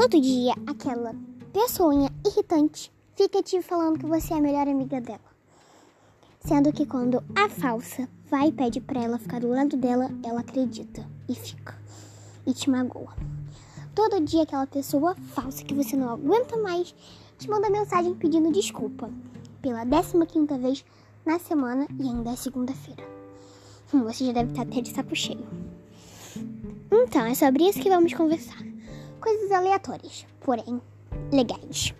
Todo dia, aquela pessoinha irritante fica te falando que você é a melhor amiga dela. Sendo que quando a falsa vai e pede pra ela ficar do lado dela, ela acredita e fica. E te magoa. Todo dia aquela pessoa falsa que você não aguenta mais te manda mensagem pedindo desculpa. Pela 15ª vez na semana e ainda é segunda-feira. Você já deve estar até de saco cheio. Então, é sobre isso que vamos conversar. Coisas aleatórias, porém legais.